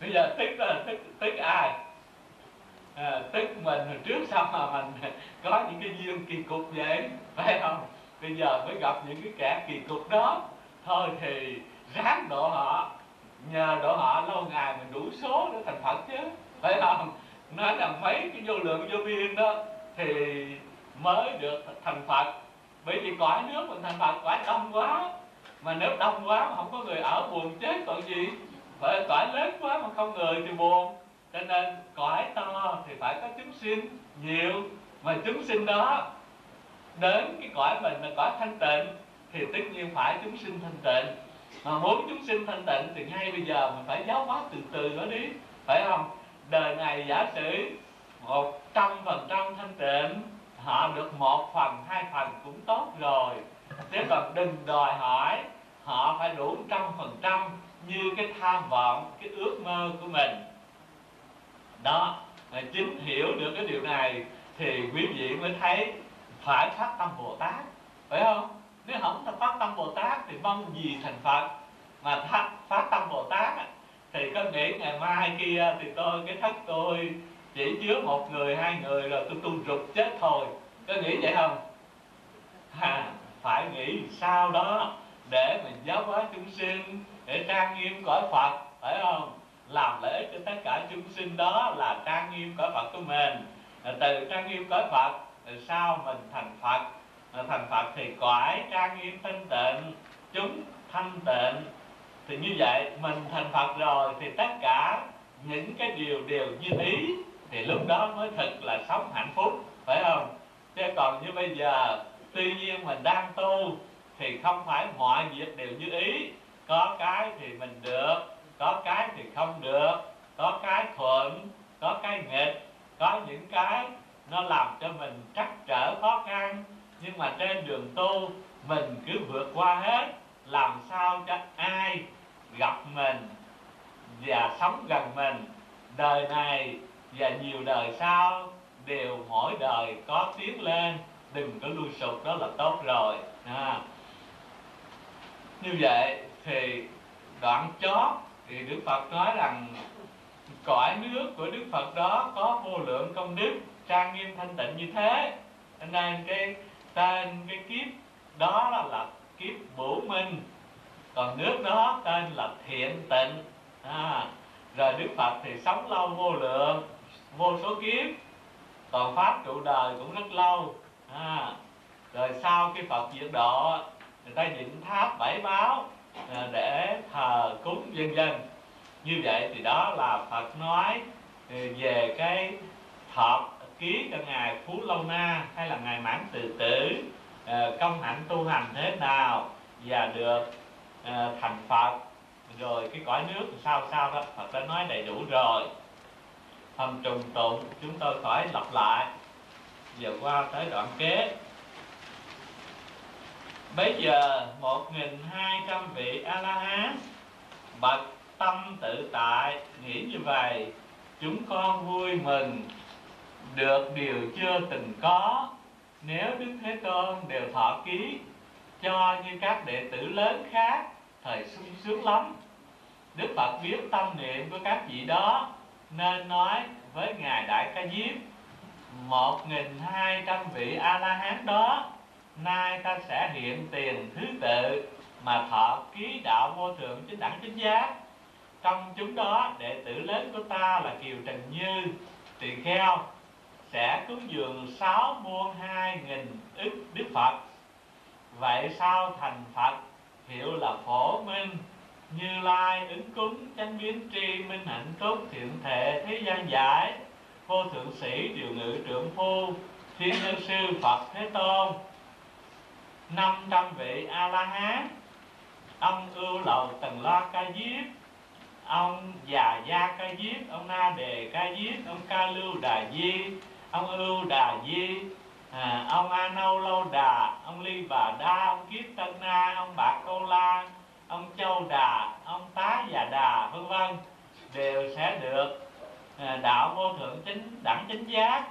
Bây giờ tức là tức ai? Tức mình hồi trước sau mà mình có những cái duyên kỳ cục vậy, phải không? Bây giờ mới gặp những cái kẻ kỳ cục đó, thôi thì ráng độ họ, nhờ độ họ lâu ngày mình đủ số để thành Phật chứ, phải không? Nói rằng mấy cái vô lượng vô biên đó thì mới được thành Phật, bởi vì cõi nước mình thành Phật quá đông quá, mà nếu đông quá mà không có người ở buồn chết còn gì, bởi cõi lớn quá mà không người thì buồn. Cho nên cõi to thì phải có chúng sinh nhiều, mà chúng sinh đó đến cái cõi mình là cõi thanh tịnh thì tất nhiên phải chúng sinh thanh tịnh. Mà muốn chúng sinh thanh tịnh thì ngay bây giờ mình phải giáo hóa từ từ nó đi, phải không? Đời này giả sử 100% thanh tịnh, họ được 1 phần, 2 phần cũng tốt rồi, chứ còn đừng đòi hỏi họ phải đủ 100% như cái tham vọng, cái ước mơ của mình. Đó, chính hiểu được cái điều này thì quý vị mới thấy phải phát tâm Bồ Tát, phải không? Nếu không phát tâm Bồ Tát thì mong gì thành Phật. Mà phát tâm Bồ Tát thì có nghĩ ngày mai kia thì tôi, cái thất tôi chỉ chứa 1 người, 2 người rồi tôi rụt chết thôi, có nghĩ vậy không? Phải nghĩ sao đó để mình giáo hóa chúng sinh, để trang nghiêm cõi Phật, phải không? Làm lợi ích cho tất cả chúng sinh, đó là trang nghiêm cõi Phật của mình. Từ trang nghiêm cõi Phật rồi sao mình thành Phật. Thành Phật thì cõi trang nghiêm thanh tịnh, chúng thanh tịnh, thì như vậy mình thành Phật rồi thì tất cả những cái điều đều như ý, thì lúc đó mới thật là sống hạnh phúc, phải không? Chứ còn như bây giờ tuy nhiên mình đang tu thì không phải mọi việc đều như ý, có cái thì mình được, có cái thì không được, có cái thuận, có cái nghịch, có những cái nó làm cho mình trắc trở khó khăn. Nhưng mà trên đường tu mình cứ vượt qua hết, làm sao cho ai gặp mình và sống gần mình, đời này và nhiều đời sau đều mỗi đời có tiến lên, đừng có lui sụp, đó là tốt rồi. Như vậy thì đoạn chót thì Đức Phật nói rằng cõi nước của Đức Phật đó có vô lượng công đức trang nghiêm thanh tịnh như thế, nên cái tên cái kiếp đó là kiếp Bửu Minh, còn nước đó tên là Thiện Tịnh. Rồi Đức Phật thì sống lâu vô lượng, vô số kiếp, còn pháp trụ đời cũng rất lâu. Rồi sau khi Phật diệt độ, người ta dựng tháp 7 báo để thờ cúng vân vân. Như vậy thì đó là Phật nói về cái thọ ký cho ngài Phú Lâu Na hay là ngài Mãn Từ Tử, công hạnh tu hành thế nào và được thành Phật, rồi cái cõi nước sao đó Phật đã nói đầy đủ rồi. Phần trùng tụng chúng tôi khỏi lặp lại. Giờ qua tới đoạn kế. Bấy giờ 1200 vị A-la-hán bậc tâm tự tại nghĩ như vậy: chúng con vui mừng được điều chưa từng có, nếu Đức Thế Tôn đều thọ ký cho như các đệ tử lớn khác, thời sung sướng lắm. Đức Phật biết tâm niệm của các vị đó, nên nói với ngài Đại Ca Diếp: 1200 vị A-la-hán đó, nay ta sẽ hiện tiền thứ tự mà thọ ký đạo vô thượng chánh đẳng chánh giác. Trong chúng đó, đệ tử lớn của ta là Kiều Trần Như, tỳ kheo, sẽ cúng dường 6 muôn 2.000 ức Đức Phật. Vậy sao thành Phật, hiệu là Phổ Minh Như Lai ứng cúng chánh biến tri minh hạnh tốt thiện thể thế gian giải, vô thượng sĩ điều ngự trượng phu thiên nhân sư Phật Thế Tôn. 500 vị A-la-hán: ông Ưu Lầu Tần Loa Ca Diếp, ông Già Gia Ca Diếp, ông Na Đề Ca Diếp, ông Ca Lưu Đà Di, ông Ưu Đà Di, ông Anau Lâu Đà, ông Ly Bà Đa, ông Kiết Tân Na, ông Bạc Câu La, ông Châu Đà, ông Tá Già Đà, vân vân, đều sẽ được đạo vô thượng chính đẳng chính giác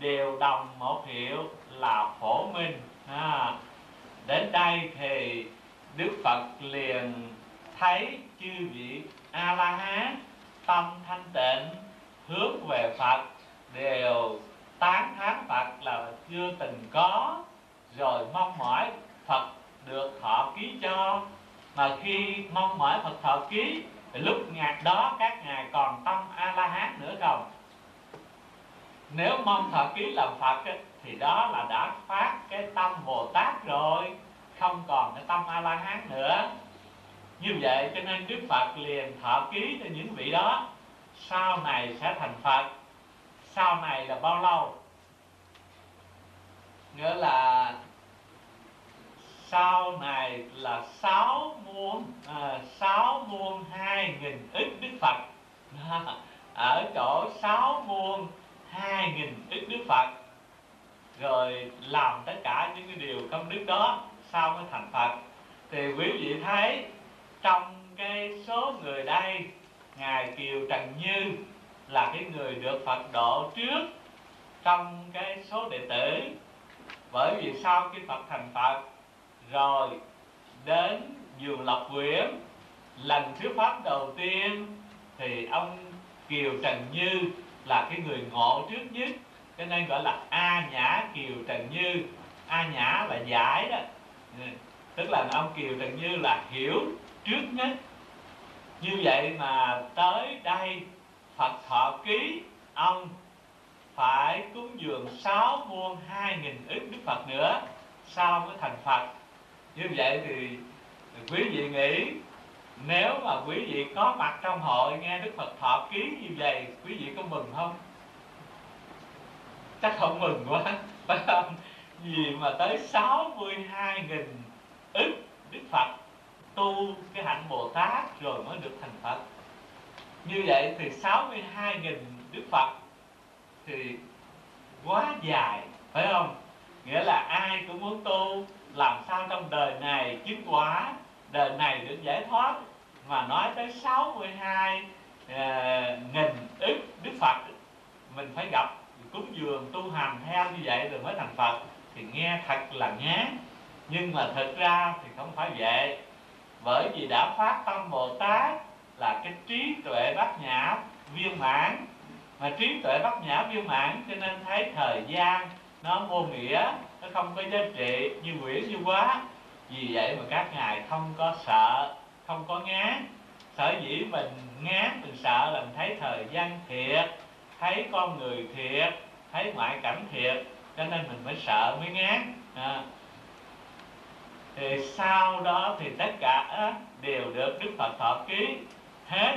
đều đồng một hiệu là Phổ Minh. Đến đây thì Đức Phật liền thấy chư vị A La Hán tâm thanh tịnh hướng về Phật, đều tán thán Phật là chưa từng có, rồi mong mỏi Phật được thọ ký cho. Mà khi mong mỏi Phật thọ ký thì lúc ngạc đó các ngài còn tâm A La Hán nữa không? Nếu mong thọ ký làm Phật thì đó là đã phát cái tâm Bồ Tát rồi, không còn cái tâm A La Hán nữa. Như vậy cho nên Đức Phật liền thọ ký cho những vị đó sau này sẽ thành Phật. Sau này là bao lâu? Nghĩa là sau này là 6 muôn 2.000 ức Đức Phật. Ở chỗ 6 muôn 2.000 ức Đức Phật, rồi làm tất cả những cái điều công đức đó sau mới thành Phật. Thì quý vị thấy trong cái số người đây, ngài Kiều Trần Như là cái người được Phật độ trước trong cái số đệ tử. Bởi vì sau khi Phật thành Phật rồi đến vườn Lộc Quyển lần thuyết pháp đầu tiên thì ông Kiều Trần Như là cái người ngộ trước nhất, cho nên gọi là A Nhã Kiều Trần Như. A Nhã là giải đó, tức là ông Kiều Trần Như là hiểu trước nhất. Như vậy mà tới đây Phật thọ ký ông phải cúng dường 6 muôn 2.000 ức Đức Phật nữa sau mới thành Phật. Như vậy thì quý vị nghĩ nếu mà quý vị có mặt trong hội nghe Đức Phật thọ ký như vậy, quý vị có mừng không? Chắc không mừng quá, phải không? Vì mà tới 62.000 ức Đức Phật tu cái hạnh Bồ Tát rồi mới được thành Phật. Như vậy thì 62.000 Đức Phật thì quá dài, phải không? Nghĩa là ai cũng muốn tu làm sao trong đời này chứng quả, đời này được giải thoát. Mà nói tới 62.000 ức Đức Phật, mình phải gặp cúng dường tu hành theo như vậy rồi mới thành Phật. Thì nghe thật là ngán, nhưng mà thật ra thì không phải vậy. Bởi vì đã phát tâm Bồ Tát là cái trí tuệ bát nhã viên mãn. Mà trí tuệ bát nhã viên mãn cho nên thấy thời gian nó vô nghĩa, nó không có giá trị như quyển như quá. Vì vậy mà các ngài không có sợ, không có ngán. Sở dĩ mình ngán, mình sợ là mình thấy thời gian thiệt, thấy con người thiệt, thấy ngoại cảnh thiệt, cho nên mình mới sợ, mới ngán. Thì sau đó thì tất cả đều được Đức Phật thọ ký hết.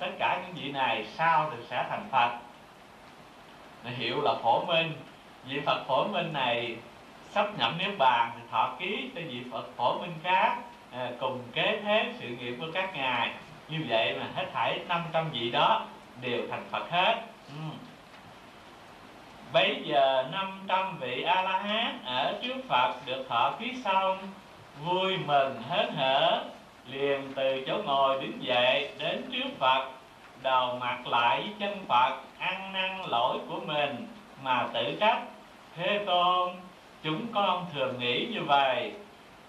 Tất cả những vị này sau thì sẽ thành Phật, hiệu là Phổ Minh. Vị Phật Phổ Minh này sắp nhậm niết bàn thì thọ ký cho vị Phật Phổ Minh khác cùng kế thế sự nghiệp của các ngài. Như vậy mà hết thảy 500 vị đó đều thành Phật hết. Bấy giờ 500 vị A-la-hán ở trước Phật được thọ ký xong, vui mừng hớn hở, liền từ chỗ ngồi đứng dậy đến trước Phật, đầu mặt lại với chân Phật, ăn năn lỗi của mình mà tự trách: Thế Tôn, chúng con thường nghĩ như vậy,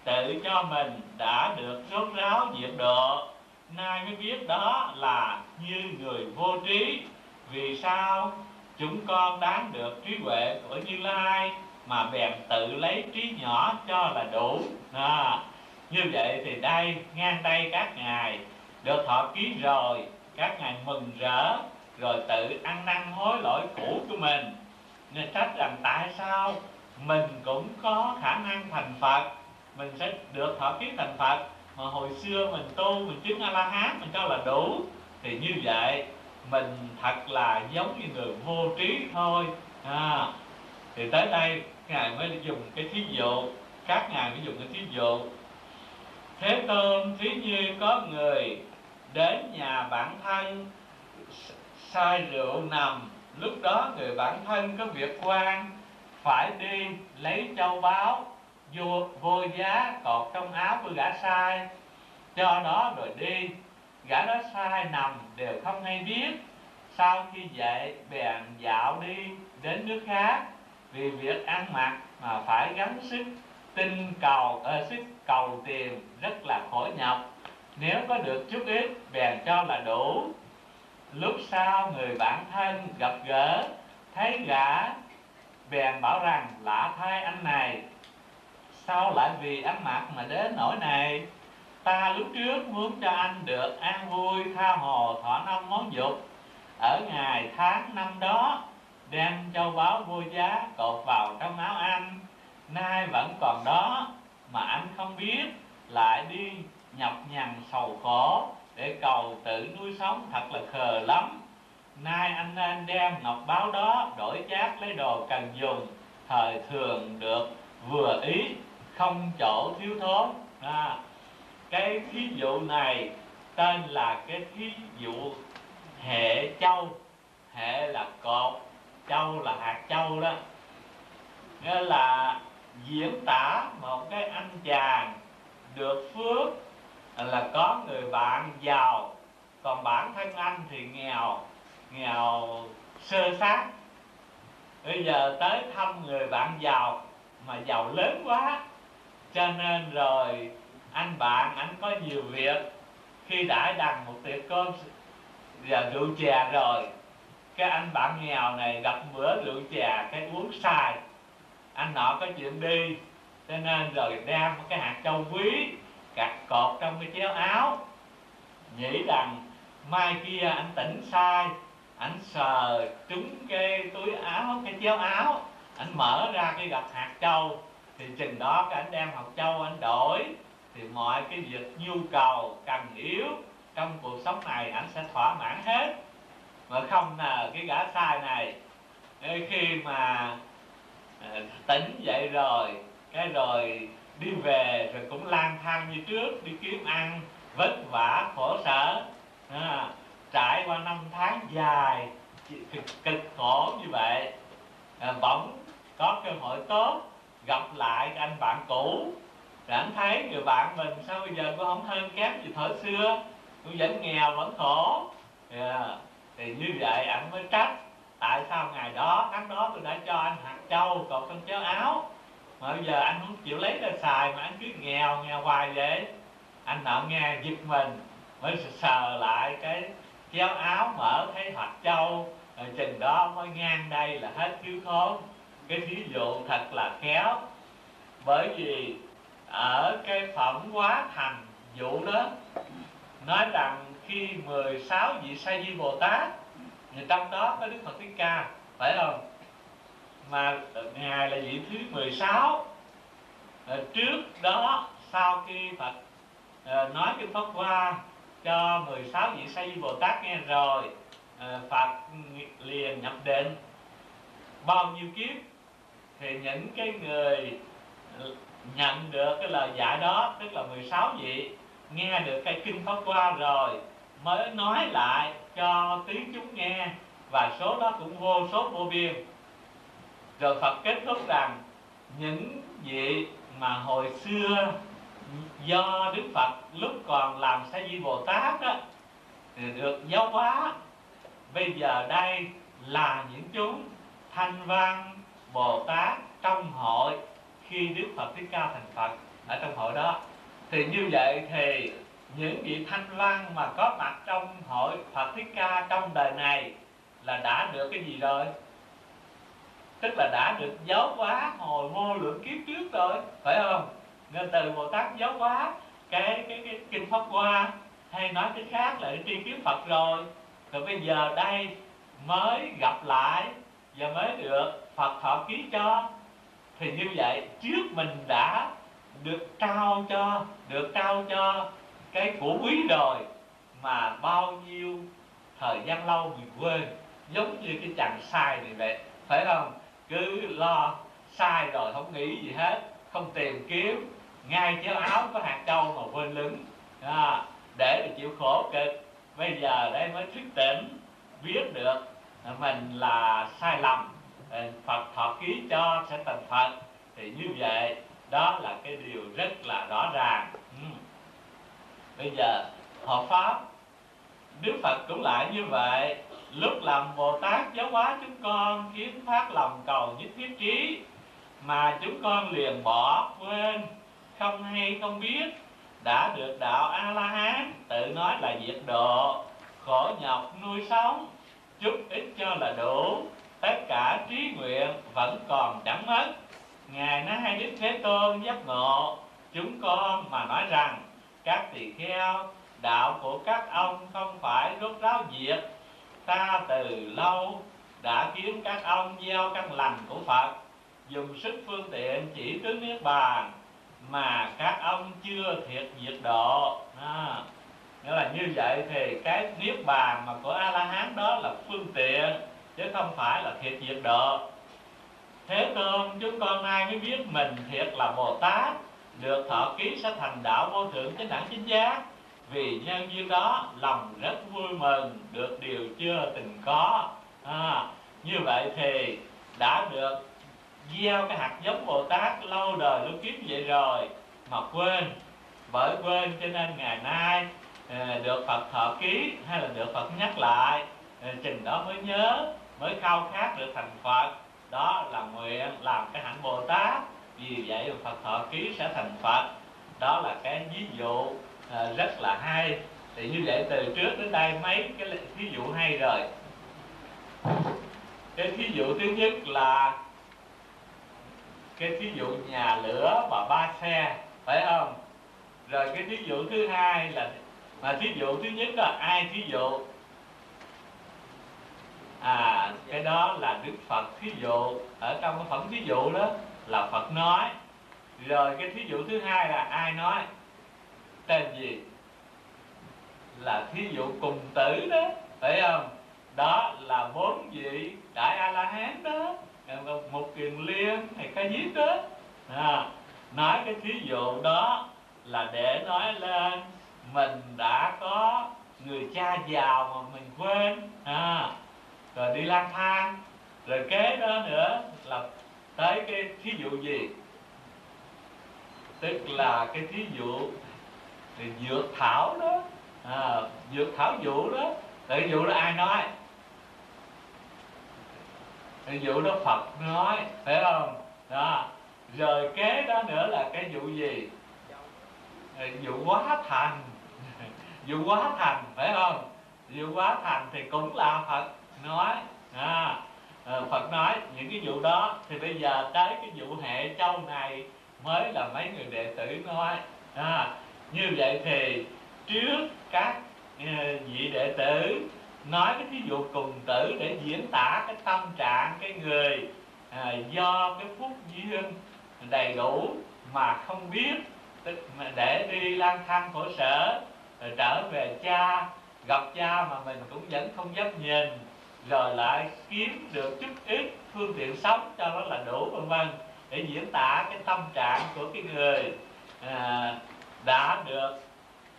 tự cho mình đã được rốt ráo diệt độ, nay mới biết đó là như người vô trí. Vì sao? Chúng con đáng được trí huệ của Như Lai mà bèn tự lấy trí nhỏ cho là đủ. Như vậy thì đây, ngang đây các ngài được thọ ký rồi, các ngài mừng rỡ, rồi tự ăn năn hối lỗi cũ của mình, nên trách rằng tại sao mình cũng có khả năng thành Phật, mình sẽ được thọ ký thành Phật, mà hồi xưa mình tu, mình chứng A-la-hán, mình cho là đủ. Thì như vậy mình thật là giống như người vô trí thôi. Thì tới đây ngài mới dùng cái thí dụ, các ngài mới dùng cái thí dụ: Thế Tôn, thí như có người đến nhà bạn thân say rượu nằm, lúc đó người bạn thân có việc quan, phải đi lấy châu báu vô giá cột trong áo của gã sai, cho đó rồi đi. Gã đó sai nằm đều không hay biết. Sau khi dậy bèn dạo đi đến nước khác, vì việc ăn mặc mà phải gắng sức sức cầu tiền rất là khổ nhọc. Nếu có được chút ít bèn cho là đủ. Lúc sau người bạn thân gặp gỡ, thấy gã bèn bảo rằng: lạ thay anh này, sao lại vì ăn mặc mà đến nỗi này? Ta lúc trước muốn cho anh được an vui, tha hồ thỏa nông món dục. Ở ngày tháng năm đó, đem châu báu vô giá cột vào trong áo anh, nay vẫn còn đó mà anh không biết, lại đi nhọc nhằn sầu khổ để cầu tự nuôi sống, thật là khờ lắm. Nay anh nên đem ngọc báu đó đổi chác lấy đồ cần dùng thời thường được vừa ý, không chỗ thiếu thốn. Cái thí dụ này tên là cái thí dụ hệ châu. Hệ là cột, châu là hạt châu đó. Nghĩa là diễn tả một cái anh chàng được phước là có người bạn giàu, còn bản thân anh thì nghèo, nghèo sơ sát. Bây giờ tới thăm người bạn giàu mà giàu lớn quá, cho nên rồi anh bạn anh có nhiều việc. Khi đãi đằng một tiệc cơm và rượu chè rồi, cái anh bạn nghèo này gặp bữa rượu chè cái uống sai, anh nọ có chuyện đi, cho nên rồi đem cái hạt châu quý cặt cột trong cái chéo áo, nghĩ rằng mai kia anh tỉnh sai, anh sờ trúng cái túi áo, cái chéo áo, anh mở ra cái gặp hạt châu, thì chừng đó cái anh đem hạt châu anh đổi, thì mọi cái việc nhu cầu cần yếu trong cuộc sống này anh sẽ thỏa mãn hết. Mà không ngờ cái gã sai này khi mà tỉnh dậy rồi, cái rồi đi về rồi cũng lang thang như trước, đi kiếm ăn vất vả khổ sở. Trải qua năm tháng dài cực khổ như vậy, bỗng có cơ hội tốt gặp lại anh bạn cũ. Rồi anh thấy người bạn mình sao bây giờ cũng không hơn kém gì thời xưa, cũng vẫn nghèo vẫn khổ. Thì như vậy anh mới trách: tại sao ngày đó tháng đó tôi đã cho anh hạt châu cột trong chéo áo, mà bây giờ anh không chịu lấy ra xài, mà anh cứ nghèo nghèo hoài vậy? Anh nọ nghe giật mình, mới sờ lại cái chéo áo mở thấy hạt châu, rồi chừng đó mới ngang đây là hết thiếu thốn. Cái thí dụ thật là khéo, bởi vì ở cái phẩm Quá Thành dụ đó nói rằng khi 16 vị Sa Di Bồ Tát, trong đó có Đức Phật Thích Ca, phải không? Mà ngài là vị thứ 16. Trước đó sau khi Phật nói cái Pháp Hoa cho 16 vị Sa Di Bồ Tát nghe rồi, Phật liền nhập định bao nhiêu kiếp, thì những cái người nhận được cái lời dạy đó, tức là 16 vị nghe được cái kinh Pháp Hoa rồi mới nói lại cho tiếng chúng nghe, và số đó cũng vô số vô biên. Rồi Phật kết thúc rằng những vị mà hồi xưa do Đức Phật lúc còn làm Sa Di Bồ Tát đó, thì được giáo hóa, bây giờ đây là những chúng thanh văn Bồ Tát trong hội khi Đức Phật Thích Ca thành Phật. Ở trong hội đó thì như vậy, thì những vị thanh văn mà có mặt trong hội Phật Thích Ca trong đời này là đã được cái gì rồi? Tức là đã được giáo hóa hồi vô lượng kiếp trước rồi, phải không? Nên từ Bồ Tát giáo hóa cái kinh Pháp Hoa, hay nói cái khác là cái tri kiến Phật rồi, rồi bây giờ đây mới gặp lại và mới được Phật thọ ký cho. Thì như vậy trước mình đã được trao cho cái của quý rồi, mà bao nhiêu thời gian lâu mình quên. Giống như cái chàng sai này vậy, phải không? Cứ lo sai rồi không nghĩ gì hết, không tìm kiếm, ngay chéo áo có hạt châu mà quên lửng, để được chịu khổ cực. Bây giờ đây mới thức tỉnh, biết được mình là sai lầm, Phật thọ ký cho sẽ thành Phật. Thì như vậy đó là cái điều rất là rõ ràng. Bây giờ hộ pháp Đức Phật cũng lại như vậy. Lúc làm Bồ Tát giáo hóa chúng con kiến phát lòng cầu nhất thiết trí, mà chúng con liền bỏ quên, không hay không biết, đã được đạo A-la-hán, tự nói là diệt độ, khổ nhọc nuôi sống, chút ít cho là đủ, tất cả trí nguyện vẫn còn chẳng mất. Ngài nói Đức Thế Tôn giác ngộ chúng con mà nói rằng: các tỳ kheo, đạo của các ông không phải rốt ráo diệt, ta từ lâu đã khiến các ông gieo căn lành của Phật, dùng sức phương tiện chỉ tướng Niết Bàn, mà các ông chưa thiệt diệt độ. Nghĩa là như vậy thì cái Niết Bàn mà của A-la-hán đó là phương tiện, chứ không phải là thiệt diệt độ. Thế Tôn chúng con nay mới biết mình thiệt là Bồ Tát, được thọ ký sẽ thành đạo vô thượng chánh đẳng chính giác. Vì nhân duyên đó lòng rất vui mừng, được điều chưa từng có. Như vậy thì đã được gieo cái hạt giống Bồ Tát lâu đời lâu kiếp vậy rồi mà quên. Bởi quên cho nên ngày nay được Phật thọ ký hay là được Phật nhắc lại, chừng đó mới nhớ, mới khao khát được thành Phật. Đó là nguyện làm cái hạnh Bồ Tát, vì vậy Phật thọ ký sẽ thành Phật. Đó là cái ví dụ rất là hay. Thì như vậy từ trước đến đây mấy cái ví dụ hay rồi. Cái ví dụ thứ nhất là cái ví dụ nhà lửa và ba xe, phải không? Rồi cái ví dụ thứ hai là, mà ví dụ thứ nhất là ai ví dụ? Cái đó là Đức Phật thí dụ. Ở trong cái phẩm thí dụ đó là Phật nói. Rồi cái thí dụ thứ hai là ai nói? Tên gì? Là thí dụ cùng tử đó, phải không? Đó là bốn vị Đại A-la-hán đó, Một Kiền Liên, Thầy Ca Diếp đó. Nói cái thí dụ đó là để nói lên mình đã có người cha giàu mà mình quên, rồi đi lang thang. Rồi kế đó nữa là tới cái thí dụ gì? Tức là cái thí dụ thì dược thảo đó, dược thảo dụ đó. Thí dụ đó ai nói? Thí dụ đó Phật nói, phải không? Đó. Rồi kế đó nữa là cái vụ gì? Vụ quá thành. Vụ quá thành, phải không? Vụ quá thành thì cũng là Phật nói. Phật nói những cái vụ đó. Thì bây giờ tới cái vụ hệ châu này mới là mấy người đệ tử nói. Như vậy thì trước các vị đệ tử nói cái thí dụ cùng tử để diễn tả cái tâm trạng cái người do cái phúc duyên đầy đủ mà không biết, để đi lang thang khổ sở, rồi trở về cha, gặp cha mà mình cũng vẫn không dám nhìn, rồi lại kiếm được chút ít phương tiện sống cho nó là đủ, vân vân, để diễn tả cái tâm trạng của cái người đã được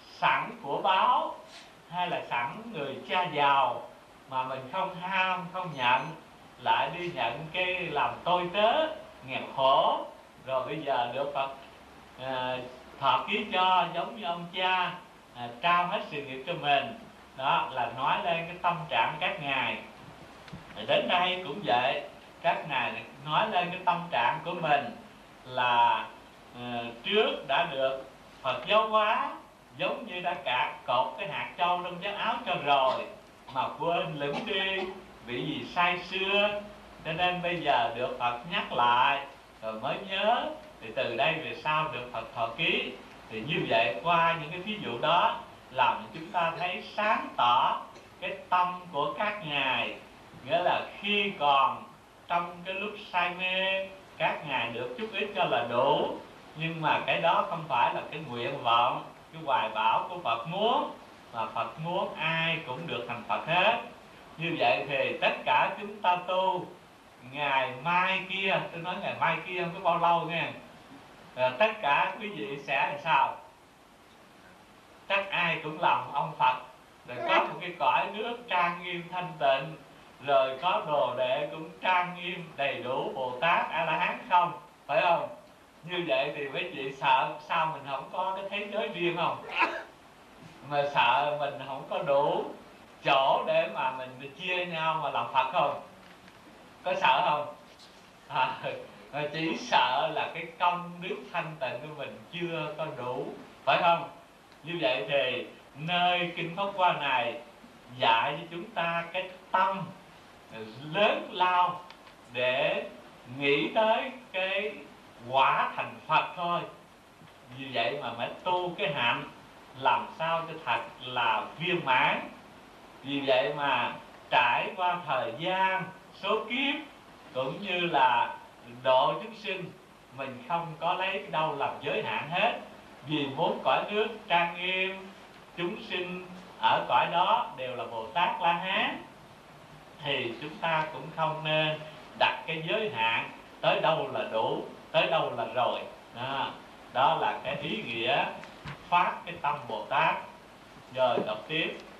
sẵn của báo hay là sẵn người cha giàu mà mình không ham không nhận, lại đi nhận cái làm tôi tớ nghèo khổ. Rồi bây giờ được Phật thọ ký cho giống như ông cha trao hết sự nghiệp cho mình. Đó là nói lên cái tâm trạng các ngài. Đến đây cũng vậy, các ngài nói lên cái tâm trạng của mình là trước đã được Phật giáo hóa, giống như đã cạt cột cái hạt châu trong chiếc áo cho rồi mà quên lửng đi, bị gì say xưa, cho nên bây giờ được Phật nhắc lại rồi mới nhớ. Thì từ đây về sau được Phật thọ ký. Thì như vậy qua những cái ví dụ đó làm chúng ta thấy sáng tỏ cái tâm của các ngài. Nghĩa là khi còn trong cái lúc say mê, các ngài được chút ít cho là đủ, nhưng mà cái đó không phải là cái nguyện vọng, cái hoài bão của Phật muốn, mà Phật muốn ai cũng được thành Phật hết. Như vậy thì tất cả chúng ta tu ngày mai kia, tôi nói ngày mai kia không có bao lâu nghe, tất cả quý vị sẽ làm sao? Chắc ai cũng làm ông Phật, rồi có một cái cõi nước trang nghiêm thanh tịnh, rồi có đồ đệ cũng trang nghiêm đầy đủ Bồ Tát A La Hán không, phải không? Như vậy thì quý vị sợ sao mình không có cái thế giới riêng không? Mà sợ mình không có đủ chỗ để mà mình chia nhau mà làm Phật không? Có sợ không? À, chỉ sợ là cái công đức thanh tịnh của mình chưa có đủ, phải không? Như vậy thì nơi Kinh Pháp Hoa này dạy với chúng ta cái tâm lớn lao để nghĩ tới cái quả thành Phật thôi. Vì vậy mà mới tu cái hạnh làm sao cho thật là viên mãn. Vì vậy mà trải qua thời gian, số kiếp cũng như là độ chúng sinh, mình không có lấy đâu làm giới hạn hết. Vì muốn cõi nước trang nghiêm, chúng sinh ở cõi đó đều là Bồ Tát La Hán, thì chúng ta cũng không nên đặt cái giới hạn tới đâu là đủ, tới đâu là rồi. Đó, đó là cái ý nghĩa phát cái tâm Bồ Tát. Rồi đọc tiếp.